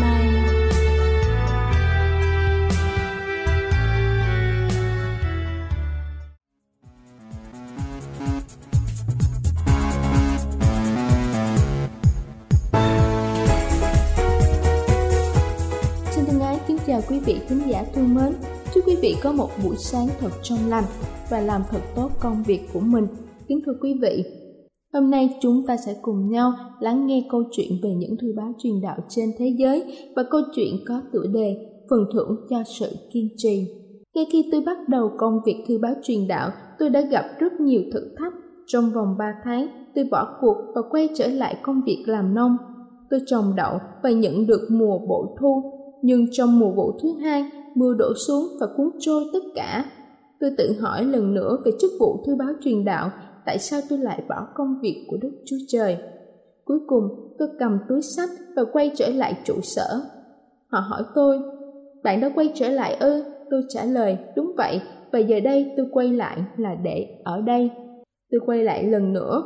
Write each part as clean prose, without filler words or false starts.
nay. Chào quý vị khán giả thân mến, chúc quý vị có một buổi sáng thật trong lành và làm thật tốt công việc của mình. Kính thưa quý vị, hôm nay chúng ta sẽ cùng nhau lắng nghe câu chuyện về những thư báo truyền đạo trên thế giới, và câu chuyện có tựa đề Phần thưởng cho sự kiên trì. Ngay khi tôi bắt đầu công việc thư báo truyền đạo, tôi đã gặp rất nhiều thử thách. Trong vòng 3 tháng, tôi bỏ cuộc và quay trở lại công việc làm nông. Tôi trồng đậu và nhận được mùa bội thu. Nhưng trong mùa vụ thứ hai, mưa đổ xuống và cuốn trôi tất cả. Tôi tự hỏi lần nữa về chức vụ thư báo truyền đạo, tại sao tôi lại bỏ công việc của Đức Chúa Trời. Cuối cùng, tôi cầm túi xách và quay trở lại trụ sở. Họ hỏi tôi, bạn đã quay trở lại ư? Tôi trả lời, đúng vậy, và giờ đây tôi quay lại là để ở đây. Tôi quay lại lần nữa,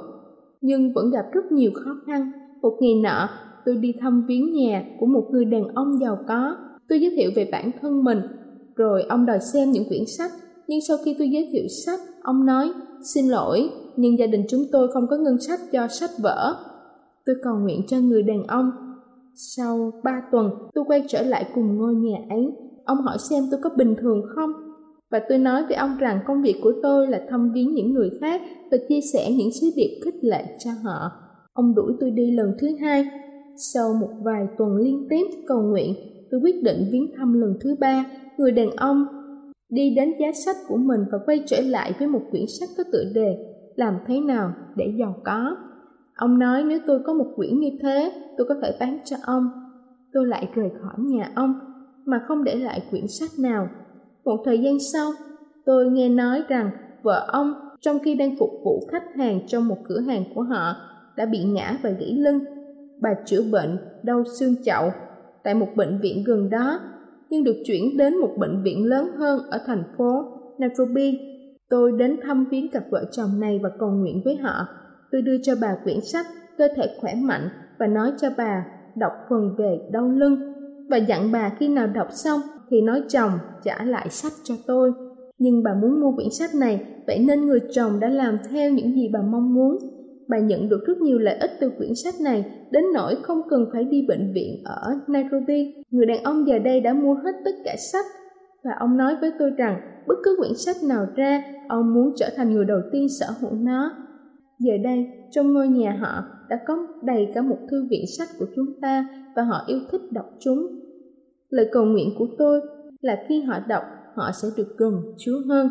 nhưng vẫn gặp rất nhiều khó khăn. Một ngày nọ, tôi đi thăm viếng nhà của một người đàn ông giàu có. Tôi giới thiệu về bản thân mình, rồi ông đòi xem những quyển sách. Nhưng sau khi tôi giới thiệu sách, ông nói, xin lỗi, nhưng gia đình chúng tôi không có ngân sách cho sách vở. Tôi cầu nguyện cho người đàn ông. Sau 3 tuần, tôi quay trở lại cùng ngôi nhà ấy. Ông hỏi xem tôi có bình thường không? Và tôi nói với ông rằng công việc của tôi là thăm viếng những người khác và chia sẻ những sứ điệp khích lệ cho họ. Ông đuổi tôi đi lần thứ hai. Sau một vài tuần liên tiếp cầu nguyện, tôi quyết định viếng thăm lần thứ ba. Người đàn ông đi đến giá sách của mình và quay trở lại với một quyển sách có tựa đề Làm thế nào để giàu có. Ông nói nếu tôi có một quyển như thế, tôi có thể bán cho ông. Tôi lại rời khỏi nhà ông mà không để lại quyển sách nào. Một thời gian sau, tôi nghe nói rằng vợ ông, trong khi đang phục vụ khách hàng trong một cửa hàng của họ, đã bị ngã và gãy lưng. Bà chữa bệnh đau xương chậu tại một bệnh viện gần đó, nhưng được chuyển đến một bệnh viện lớn hơn ở thành phố Nairobi. Tôi đến thăm viếng cặp vợ chồng này và cầu nguyện với họ. Tôi đưa cho bà quyển sách Cơ thể khỏe mạnh và nói cho bà đọc phần về đau lưng, và dặn bà khi nào đọc xong thì nói chồng trả lại sách cho tôi. Nhưng bà muốn mua quyển sách này, vậy nên người chồng đã làm theo những gì bà mong muốn. Bà nhận được rất nhiều lợi ích từ quyển sách này, đến nỗi không cần phải đi bệnh viện ở Nairobi. Người đàn ông giờ đây đã mua hết tất cả sách, và ông nói với tôi rằng bất cứ quyển sách nào ra, ông muốn trở thành người đầu tiên sở hữu nó. Giờ đây, trong ngôi nhà họ đã có đầy cả một thư viện sách của chúng ta, và họ yêu thích đọc chúng. Lời cầu nguyện của tôi là khi họ đọc, họ sẽ được gần Chúa hơn.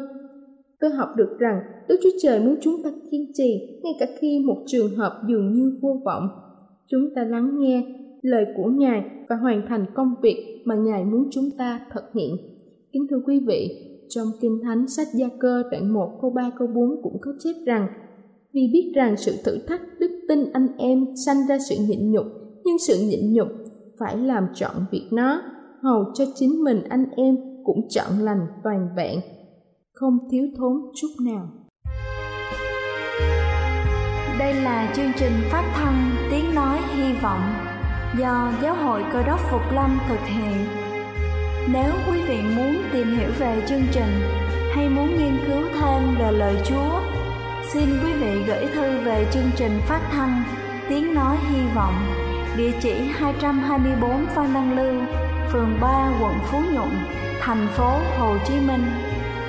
Tôi học được rằng Đức Chúa Trời muốn chúng ta kiên trì ngay cả khi một trường hợp dường như vô vọng. Chúng ta lắng nghe lời của Ngài và hoàn thành công việc mà Ngài muốn chúng ta thực hiện. Kính thưa quý vị, trong Kinh Thánh sách Gia-cơ đoạn 1 câu 3 câu 4 cũng có chép rằng, vì biết rằng sự thử thách đức tin anh em sanh ra sự nhịn nhục, nhưng sự nhịn nhục phải làm trọn việc nó, hầu cho chính mình anh em cũng trọn lành toàn vẹn, không thiếu thốn chút nào. Đây là chương trình phát thanh Tiếng Nói Hy Vọng do Giáo hội Cơ đốc Phục Lâm thực hiện. Nếu quý vị muốn tìm hiểu về chương trình hay muốn nghiên cứu thêm về lời Chúa, xin quý vị gửi thư về chương trình phát thanh Tiếng Nói Hy Vọng, địa chỉ 224 Phan Đăng Lưu, phường 3, quận Phú Nhuận, thành phố Hồ Chí Minh,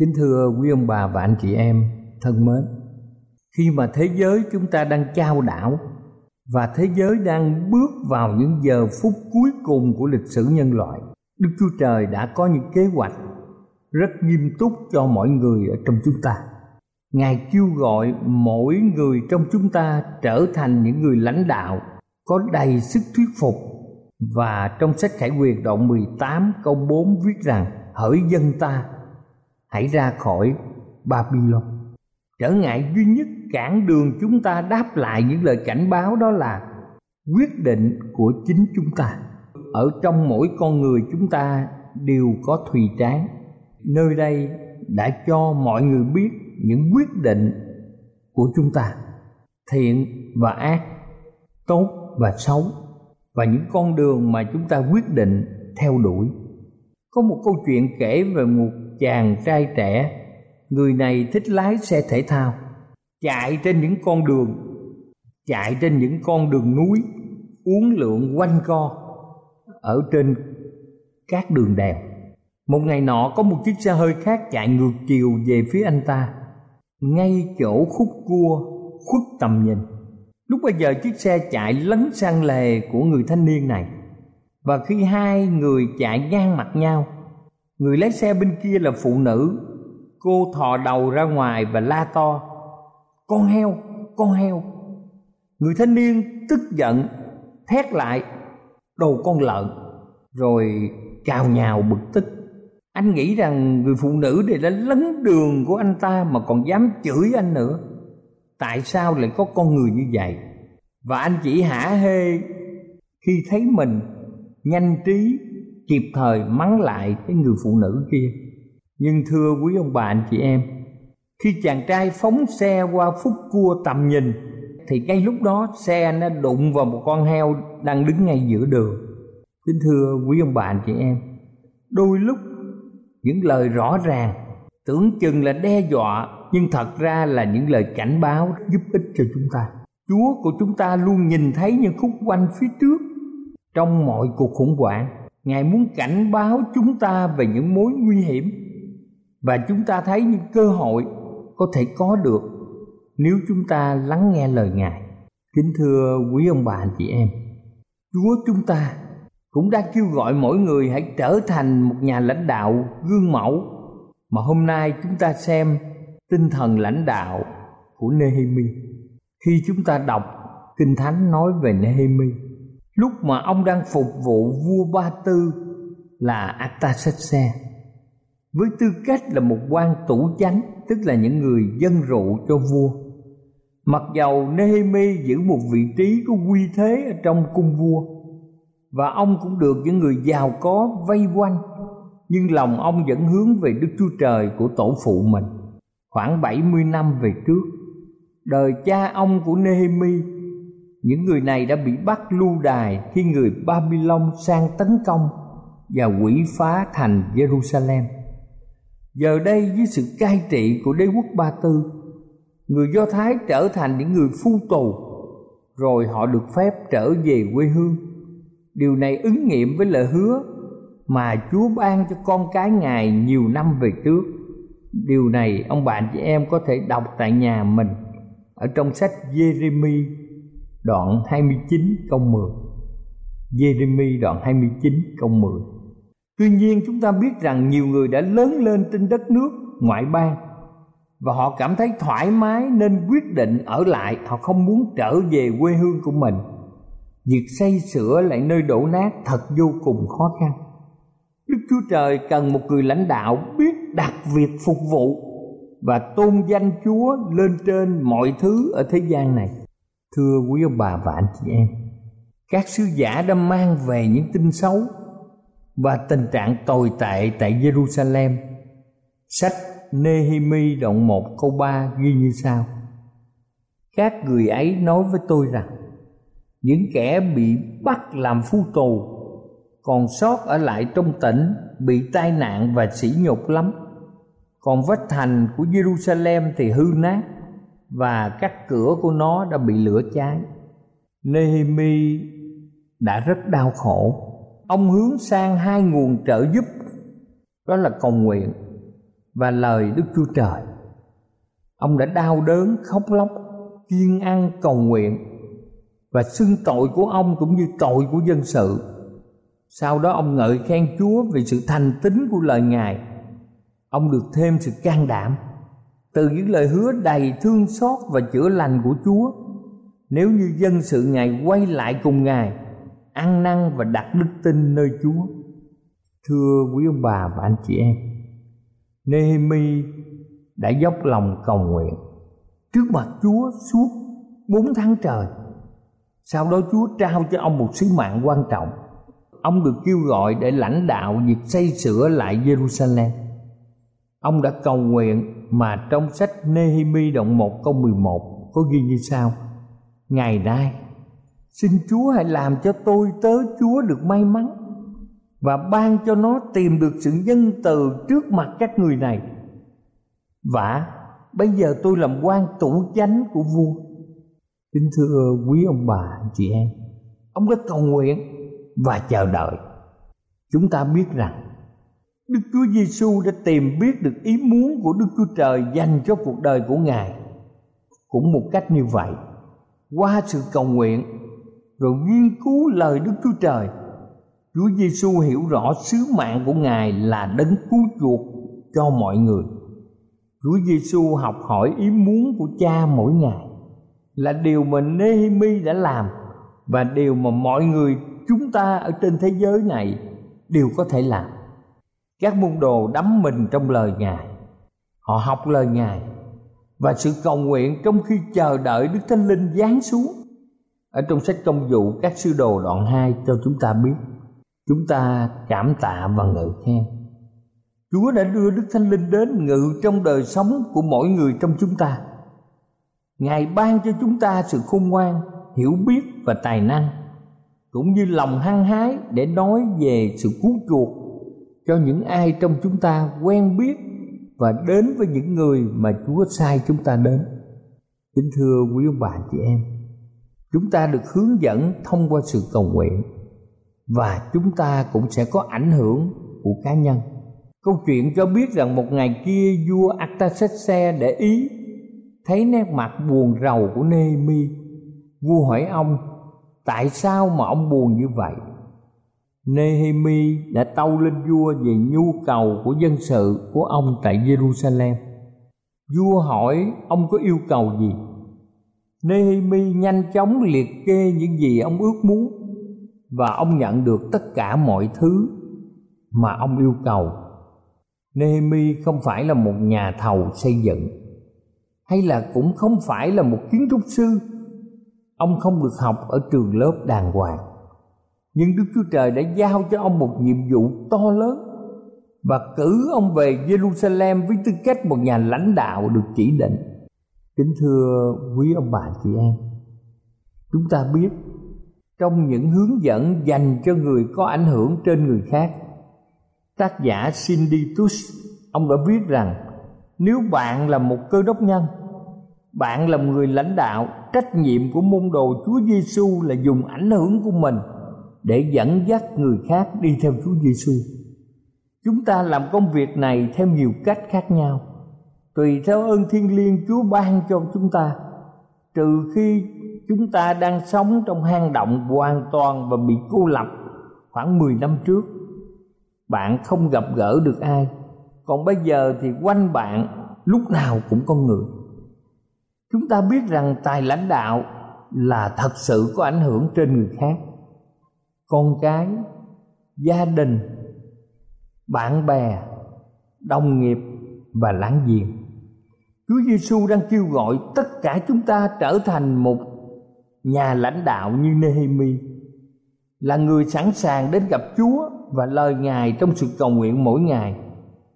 Kính thưa quý ông bà và anh chị em thân mến, khi mà thế giới chúng ta đang chao đảo và thế giới đang bước vào những giờ phút cuối cùng của lịch sử nhân loại, Đức Chúa Trời đã có những kế hoạch rất nghiêm túc cho mọi người ở trong chúng ta. Ngài kêu gọi mỗi người trong chúng ta trở thành những người lãnh đạo có đầy sức thuyết phục. Và trong sách Khải Huyền đoạn 18 câu 4 viết rằng: hỡi dân ta, hãy ra khỏi Babylon. Trở ngại duy nhất cản đường chúng ta đáp lại những lời cảnh báo đó là quyết định của chính chúng ta. Ở trong mỗi con người chúng ta đều có thùy trán. Nơi đây đã cho mọi người biết những quyết định của chúng ta, thiện và ác, tốt và xấu, và những con đường mà chúng ta quyết định theo đuổi. Có một câu chuyện kể về một chàng trai trẻ. Người này thích lái xe thể thao, chạy trên những con đường núi, uốn lượn quanh co ở trên các đường đèo. Một ngày nọ có một chiếc xe hơi khác chạy ngược chiều về phía anh ta, ngay chỗ khúc cua khuất tầm nhìn. Lúc bấy giờ chiếc xe chạy lấn sang lề của người thanh niên này, và khi hai người chạy ngang mặt nhau, người lái xe bên kia là phụ nữ. Cô thò đầu ra ngoài và la to: "Con heo, con heo!" Người thanh niên tức giận thét lại: "Đồ con lợn!" rồi cào nhào bực tức. Anh nghĩ rằng người phụ nữ này đã lấn đường của anh ta mà còn dám chửi anh nữa. Tại sao lại có con người như vậy? Và anh chỉ hả hê khi thấy mình nhanh trí kịp thời mắng lại cái người phụ nữ kia. Nhưng thưa quý ông bà anh chị em, khi chàng trai phóng xe qua phúc cua tầm nhìn, thì ngay lúc đó xe nó đụng vào một con heo đang đứng ngay giữa đường. Kính thưa quý ông bà anh chị em, đôi lúc những lời rõ ràng tưởng chừng là đe dọa, nhưng thật ra là những lời cảnh báo giúp ích cho chúng ta. Chúa của chúng ta luôn nhìn thấy những khúc quanh phía trước. Trong mọi cuộc khủng hoảng, Ngài muốn cảnh báo chúng ta về những mối nguy hiểm, và chúng ta thấy những cơ hội có thể có được nếu chúng ta lắng nghe lời Ngài. Kính thưa quý ông bà anh chị em, Chúa chúng ta cũng đã kêu gọi mỗi người hãy trở thành một nhà lãnh đạo gương mẫu, mà hôm nay chúng ta xem tinh thần lãnh đạo của Nehemiah. Khi chúng ta đọc Kinh Thánh nói về Nehemiah, lúc mà ông đang phục vụ vua Ba Tư là Atasetxe, với tư cách là một quan tủ chánh, tức là những người dân rượu cho vua. Mặc dầu Nehemiah giữ một vị trí có uy thế ở trong cung vua, và ông cũng được những người giàu có vây quanh, nhưng lòng ông vẫn hướng về Đức Chúa Trời của tổ phụ mình. Khoảng 70 năm về trước, đời cha ông của Nehemiah, những người này đã bị bắt lưu đày khi người Babylon sang tấn công và quỷ phá thành Jerusalem. Giờ đây với sự cai trị của đế quốc Ba Tư, người Do Thái trở thành những người phu tù, rồi họ được phép trở về quê hương. Điều này ứng nghiệm với lời hứa mà Chúa ban cho con cái Ngài nhiều năm về trước. Điều này ông bạn chị em có thể đọc tại nhà mình ở trong sách Giê-rê-mi đoạn 29 câu 10. Giê-rê-mi đoạn 29 câu 10. Tuy nhiên chúng ta biết rằng nhiều người đã lớn lên trên đất nước ngoại bang, và họ cảm thấy thoải mái nên quyết định ở lại. Họ không muốn trở về quê hương của mình. Việc xây sửa lại nơi đổ nát thật vô cùng khó khăn. Đức Chúa Trời cần một người lãnh đạo biết đặt việc phục vụ và tôn danh Chúa lên trên mọi thứ ở thế gian này. Thưa quý ông bà và anh chị em, các sứ giả đã mang về những tin xấu và tình trạng tồi tệ tại Jerusalem. Sách Nehemi đoạn 1 câu 3 ghi như sau: "Các người ấy nói với tôi rằng những kẻ bị bắt làm phu tù còn sót ở lại trong tỉnh bị tai nạn và sỉ nhục lắm. Còn vách thành của Jerusalem thì hư nát, và các cửa của nó đã bị lửa cháy." Nehemiah đã rất đau khổ. Ông hướng sang hai nguồn trợ giúp, đó là cầu nguyện và lời Đức Chúa Trời. Ông đã đau đớn khóc lóc, kiên ăn cầu nguyện, và xưng tội của ông cũng như tội của dân sự. Sau đó ông ngợi khen Chúa vì sự thành tín của lời Ngài. Ông được thêm sự can đảm từ những lời hứa đầy thương xót và chữa lành của Chúa. Nếu như dân sự Ngài quay lại cùng Ngài, ăn năn và đặt đức tin nơi Chúa. Thưa quý ông bà và anh chị em, Nehemiah đã dốc lòng cầu nguyện trước mặt Chúa suốt 4 tháng trời. Sau đó Chúa trao cho ông một sứ mạng quan trọng. Ông được kêu gọi để lãnh đạo việc xây sửa lại Jerusalem. Ông đã cầu nguyện mà trong sách Nehemiah đoạn 1 câu 11 có ghi như sau: "Ngày nay, xin Chúa hãy làm cho tôi tớ Chúa được may mắn, và ban cho nó tìm được sự nhân từ trước mặt các người này. Vả, bây giờ tôi làm quan tủ chánh của vua." Kính thưa quý ông bà, chị em, ông đã cầu nguyện và chờ đợi. Chúng ta biết rằng Đức Chúa Giêsu đã tìm biết được ý muốn của Đức Chúa Trời dành cho cuộc đời của Ngài. Cũng một cách như vậy, qua sự cầu nguyện rồi nghiên cứu lời Đức Chúa Trời, Chúa Giêsu hiểu rõ sứ mạng của Ngài là đấng cứu chuộc cho mọi người. Chúa Giêsu học hỏi ý muốn của Cha mỗi ngày, là điều mà Nehemiah đã làm và điều mà mọi người chúng ta ở trên thế giới này đều có thể làm. Các môn đồ đắm mình trong lời Ngài, họ học lời Ngài và sự cầu nguyện trong khi chờ đợi Đức Thánh Linh giáng xuống. Ở trong sách Công vụ các sứ đồ đoạn 2 cho chúng ta biết, chúng ta cảm tạ và ngợi khen. Chúa đã đưa Đức Thánh Linh đến ngự trong đời sống của mỗi người trong chúng ta. Ngài ban cho chúng ta sự khôn ngoan, hiểu biết và tài năng, cũng như lòng hăng hái để nói về sự cứu chuộc cho những ai trong chúng ta quen biết và đến với những người mà Chúa sai chúng ta đến. Kính thưa quý ông bà chị em, chúng ta được hướng dẫn thông qua sự cầu nguyện, và chúng ta cũng sẽ có ảnh hưởng của cá nhân. Câu chuyện cho biết rằng một ngày kia, vua Artaxerxes để ý thấy nét mặt buồn rầu của Nehemiah. Vua hỏi ông tại sao mà ông buồn như vậy. Nehemiah đã tâu lên vua về nhu cầu của dân sự của ông tại Jerusalem. Vua hỏi ông có yêu cầu gì. Nehemiah nhanh chóng liệt kê những gì ông ước muốn, và ông nhận được tất cả mọi thứ mà ông yêu cầu. Nehemiah không phải là một nhà thầu xây dựng, hay là cũng không phải là một kiến trúc sư. Ông không được học ở trường lớp đàng hoàng, nhưng Đức Chúa Trời đã giao cho ông một nhiệm vụ to lớn và cử ông về Jerusalem với tư cách một nhà lãnh đạo được chỉ định. Kính thưa quý ông bà chị em, chúng ta biết trong những hướng dẫn dành cho người có ảnh hưởng trên người khác, tác giả Cindy Toth, ông đã viết rằng nếu bạn là một cơ đốc nhân, bạn là người lãnh đạo, trách nhiệm của môn đồ Chúa Giêsu là dùng ảnh hưởng của mình để dẫn dắt người khác đi theo Chúa Giêsu. Chúng ta làm công việc này theo nhiều cách khác nhau, tùy theo ơn thiêng liêng Chúa ban cho chúng ta, trừ khi chúng ta đang sống trong hang động hoàn toàn và bị cô lập. Khoảng 10 năm trước, bạn không gặp gỡ được ai, còn bây giờ thì quanh bạn lúc nào cũng có người. Chúng ta biết rằng tài lãnh đạo là thật sự có ảnh hưởng trên người khác. Con cái, gia đình, bạn bè, đồng nghiệp và láng giềng. Chúa Giêsu đang kêu gọi tất cả chúng ta trở thành một nhà lãnh đạo như Nehemiah, là người sẵn sàng đến gặp Chúa và lời Ngài trong sự cầu nguyện mỗi ngày,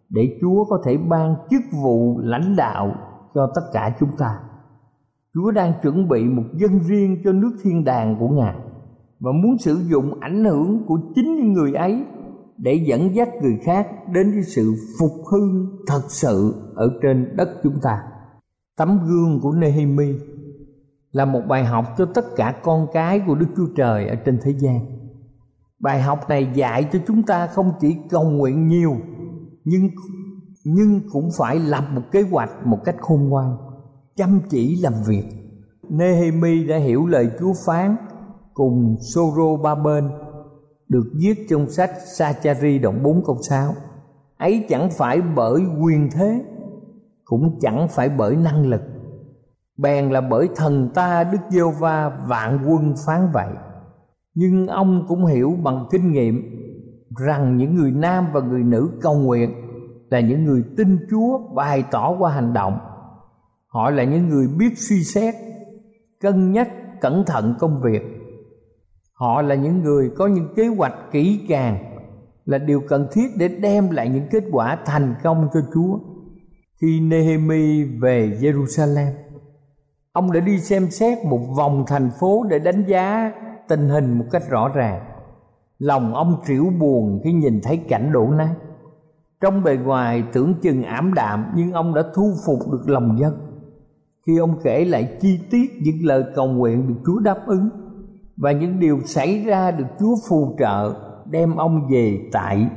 để Chúa có thể ban chức vụ lãnh đạo cho tất cả chúng ta. Chúa đang chuẩn bị một dân riêng cho nước thiên đàng của Ngài, và muốn sử dụng ảnh hưởng của chính những người ấy để dẫn dắt người khác đến với sự phục hưng thật sự ở trên đất chúng ta. Tấm gương của Nehemiah là một bài học cho tất cả con cái của Đức Chúa Trời ở trên thế gian. Bài học này dạy cho chúng ta không chỉ cầu nguyện nhiều, nhưng cũng phải lập một kế hoạch một cách khôn ngoan, chăm chỉ làm việc. Nehemiah đã hiểu lời Chúa phán cùng Xô-rô-ba-bên được viết trong sách Sa-cha-ri đoạn 4 câu 6. Ấy chẳng phải bởi quyền thế, cũng chẳng phải bởi năng lực, bèn là bởi thần ta Đức Giê-hô-va vạn quân phán vậy. Nhưng ông cũng hiểu bằng kinh nghiệm rằng những người nam và người nữ cầu nguyện là những người tin Chúa bày tỏ qua hành động. Họ là những người biết suy xét, cân nhắc cẩn thận công việc. Họ là những người có những kế hoạch kỹ càng là điều cần thiết để đem lại những kết quả thành công cho Chúa. Khi Nehemiah về Jerusalem, ông đã đi xem xét một vòng thành phố để đánh giá tình hình một cách rõ ràng. Lòng ông trĩu buồn khi nhìn thấy cảnh đổ nát. Trong bề ngoài tưởng chừng ảm đạm, nhưng ông đã thu phục được lòng dân khi ông kể lại chi tiết những lời cầu nguyện được Chúa đáp ứng và những điều xảy ra được Chúa phù trợ đem ông về tại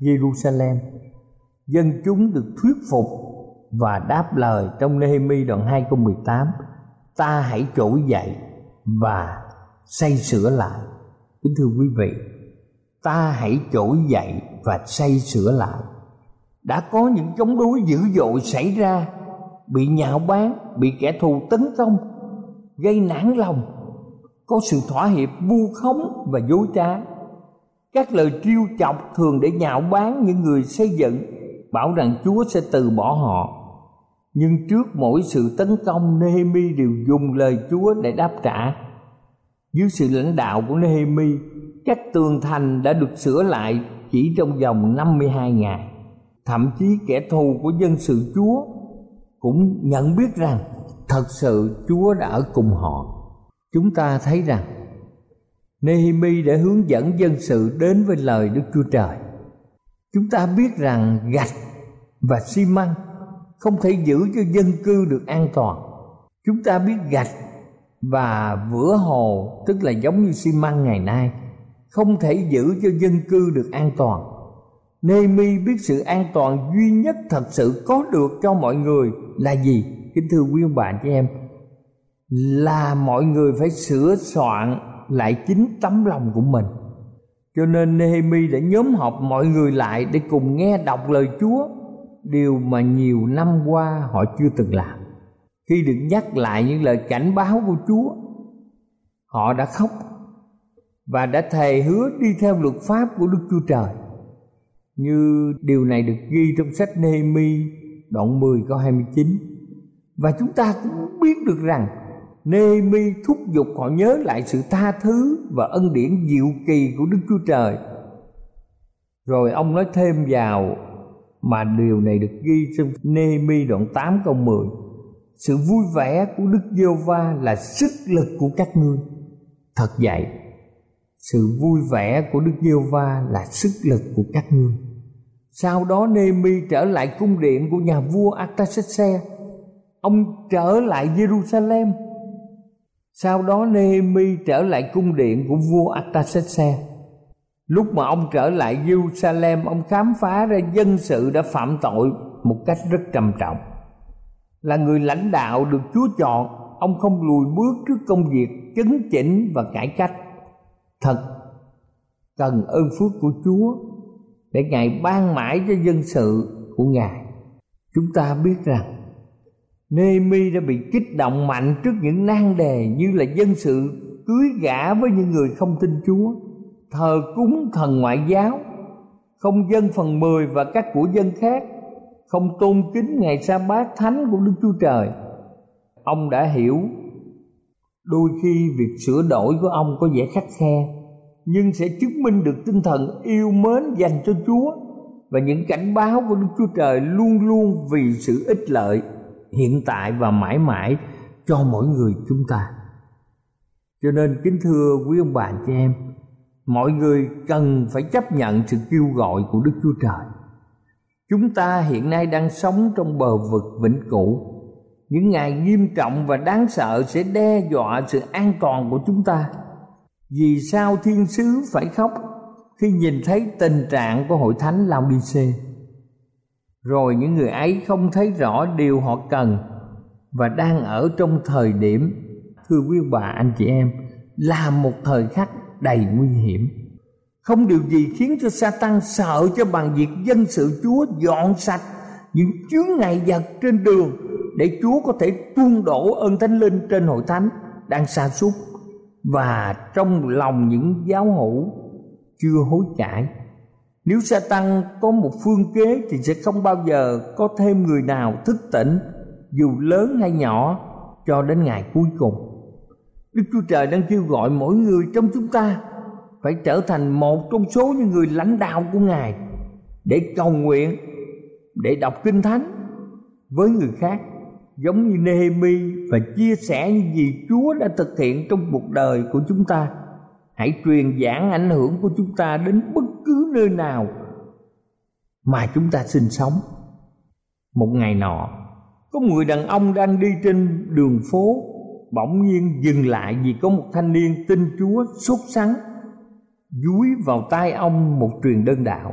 Jerusalem. Dân chúng được thuyết phục và đáp lời trong Nehemiah đoạn 2 câu 18: ta hãy trỗi dậy và xây sửa lại. Kính thưa quý vị, ta hãy trỗi dậy và xây sửa lại. Đã có những chống đối dữ dội xảy ra, bị nhạo báng, bị kẻ thù tấn công, gây nản lòng, có sự thỏa hiệp vu khống và dối trá. Các lời trêu chọc thường để nhạo báng những người xây dựng, bảo rằng Chúa sẽ từ bỏ họ. Nhưng trước mỗi sự tấn công, Nehemiah đều dùng lời Chúa để đáp trả. Dưới sự lãnh đạo của Nehemiah, các tường thành đã được sửa lại chỉ trong vòng 52 ngày. Thậm chí kẻ thù của dân sự Chúa cũng nhận biết rằng thật sự Chúa đã ở cùng họ. Chúng ta thấy rằng Nehemiah đã hướng dẫn dân sự đến với lời Đức Chúa Trời. Chúng ta biết rằng gạch và xi măng không thể giữ cho dân cư được an toàn. Chúng ta biết gạch và vữa hồ, tức là giống như xi măng ngày nay, không thể giữ cho dân cư được an toàn. Nehemiah biết sự an toàn duy nhất thật sự có được cho mọi người là gì? Kính thưa quý ông bà chị em, là mọi người phải sửa soạn lại chính tấm lòng của mình. Cho nên Nehemiah đã nhóm họp mọi người lại để cùng nghe đọc lời Chúa, điều mà nhiều năm qua họ chưa từng làm. Khi được nhắc lại những lời cảnh báo của Chúa, họ đã khóc và đã thề hứa đi theo luật pháp của Đức Chúa Trời. Như điều này được ghi trong sách Nehemiah đoạn 10 câu 29. Và chúng ta cũng biết được rằng Nehemiah thúc giục họ nhớ lại sự tha thứ và ân điển diệu kỳ của Đức Chúa Trời. Rồi ông nói thêm vào mà điều này được ghi trong Nehemiah đoạn 8 câu 10: sự vui vẻ của Đức Giê-hô-va là sức lực của các ngươi. Thật vậy, sự vui vẻ của Đức Giê-hô-va là sức lực của các ngươi. Sau đó Nehemiah trở lại cung điện của nhà vua Artaxerxes. Ông trở lại Jerusalem. Sau đó Nehemiah trở lại cung điện của vua Artaxerxes. Lúc mà ông trở lại Jerusalem, ông khám phá ra dân sự đã phạm tội một cách rất trầm trọng. Là người lãnh đạo được Chúa chọn, ông không lùi bước trước công việc chấn chỉnh và cải cách. Thật cần ơn phước của Chúa để Ngài ban mãi cho dân sự của Ngài. Chúng ta biết rằng Nehemiah đã bị kích động mạnh trước những nan đề như là dân sự cưới gả với những người không tin Chúa, thờ cúng thần ngoại giáo, không dâng phần 10 và các của dân khác, không tôn kính ngày Sa-bát thánh của Đức Chúa Trời. Ông đã hiểu đôi khi việc sửa đổi của ông có vẻ khắt khe, nhưng sẽ chứng minh được tinh thần yêu mến dành cho Chúa và những cảnh báo của Đức Chúa Trời luôn luôn vì sự ích lợi hiện tại và mãi mãi cho mỗi người chúng ta. Cho nên kính thưa quý ông bà chị em, mọi người cần phải chấp nhận sự kêu gọi của Đức Chúa Trời. Chúng ta hiện nay đang sống trong bờ vực vĩnh cửu. Những ngày nghiêm trọng và đáng sợ sẽ đe dọa sự an toàn của chúng ta. Vì sao thiên sứ phải khóc khi nhìn thấy tình trạng của hội thánh Laodicea? Rồi những người ấy không thấy rõ điều họ cần và đang ở trong thời điểm, thưa quý bà anh chị em, là một thời khắc đầy nguy hiểm. Không điều gì khiến cho Sa-tan sợ cho bằng việc dân sự Chúa dọn sạch những chướng ngại vật trên đường để Chúa có thể tuôn đổ ơn Thánh Linh trên hội thánh đang sa sút và trong lòng những giáo hữu chưa hối cải. Nếu Sa-tan có một phương kế thì sẽ không bao giờ có thêm người nào thức tỉnh, dù lớn hay nhỏ, cho đến ngày cuối cùng. Đức Chúa Trời đang kêu gọi mỗi người trong chúng ta phải trở thành một trong số những người lãnh đạo của Ngài, để cầu nguyện, để đọc Kinh Thánh với người khác, giống như Nehemiah, và chia sẻ những gì Chúa đã thực hiện trong cuộc đời của chúng ta. Hãy truyền giảng ảnh hưởng của chúng ta đến bất cứ nơi nào mà chúng ta sinh sống. Một ngày nọ, có một người đàn ông đang đi trên đường phố bỗng nhiên dừng lại vì có một thanh niên tin Chúa sốt sắng dúi vào tai ông một truyền đơn đạo.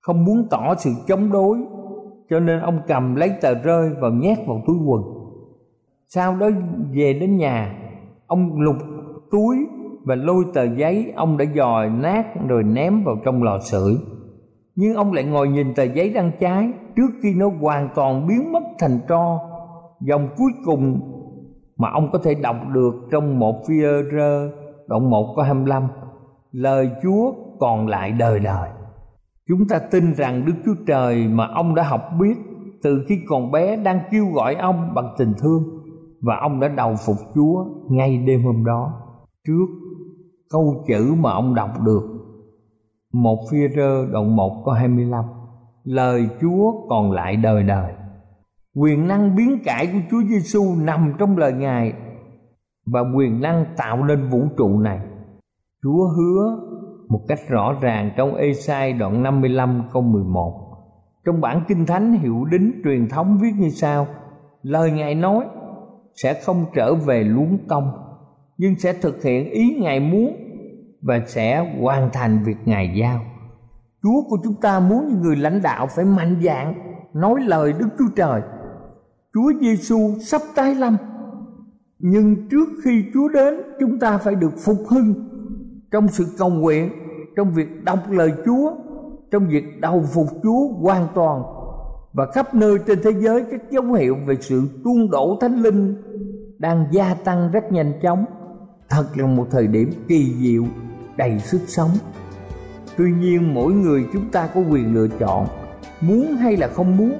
Không muốn tỏ sự chống đối, cho nên ông cầm lấy tờ rơi và nhét vào túi quần. Sau đó về đến nhà, ông lục túi và lôi tờ giấy ông đã dòi nát rồi ném vào trong lò sưởi. Nhưng ông lại ngồi nhìn tờ giấy đang cháy trước khi nó hoàn toàn biến mất thành tro. Dòng cuối cùng mà ông có thể đọc được trong một Phi-e-rơ đoạn 1 câu 25: lời Chúa còn lại đời đời. Chúng ta tin rằng Đức Chúa Trời mà ông đã học biết từ khi còn bé đang kêu gọi ông bằng tình thương, và ông đã đầu phục Chúa ngay đêm hôm đó. Trước câu chữ mà ông đọc được, 1 Phi-e-rơ đoạn 1 câu 25: lời Chúa còn lại đời đời. Quyền năng biến cải của Chúa Giêsu nằm trong lời Ngài, và quyền năng tạo nên vũ trụ này. Chúa hứa một cách rõ ràng trong Ê-sai đoạn 55 câu 11. Trong bản Kinh Thánh hiệu đính truyền thống viết như sau: lời Ngài nói sẽ không trở về luống công, nhưng sẽ thực hiện ý Ngài muốn và sẽ hoàn thành việc Ngài giao. Chúa của chúng ta muốn những người lãnh đạo phải mạnh dạn nói lời Đức Chúa Trời. Chúa Giêsu sắp tái lâm, nhưng trước khi Chúa đến, chúng ta phải được phục hưng trong sự cầu nguyện, trong việc đọc lời Chúa, trong việc đầu phục Chúa hoàn toàn. Và khắp nơi trên thế giới, các dấu hiệu về sự tuôn đổ Thánh Linh đang gia tăng rất nhanh chóng. Thật là một thời điểm kỳ diệu, đầy sức sống. Tuy nhiên, mỗi người chúng ta có quyền lựa chọn, muốn hay là không muốn,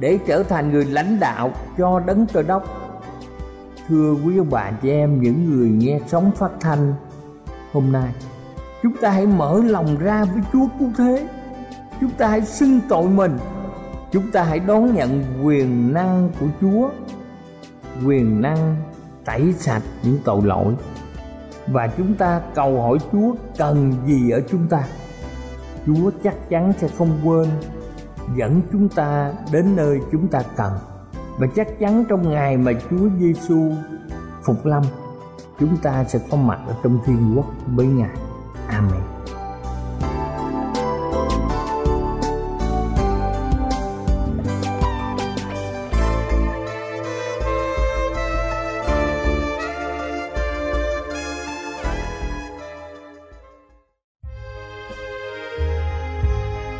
để trở thành người lãnh đạo cho Đấng Cơ Đốc. Thưa quý ông bà chị em, những người nghe sóng phát thanh hôm nay, chúng ta hãy mở lòng ra với Chúa cứu thế. Chúng ta hãy xưng tội mình. Chúng ta hãy đón nhận quyền năng của Chúa, quyền năng tẩy sạch những tội lỗi. Và chúng ta cầu hỏi Chúa cần gì ở chúng ta. Chúa chắc chắn sẽ không quên dẫn chúng ta đến nơi chúng ta cần. Và chắc chắn trong ngày mà Chúa Giêsu phục lâm, chúng ta sẽ có mặt ở trong thiên quốc với Ngài. Amen.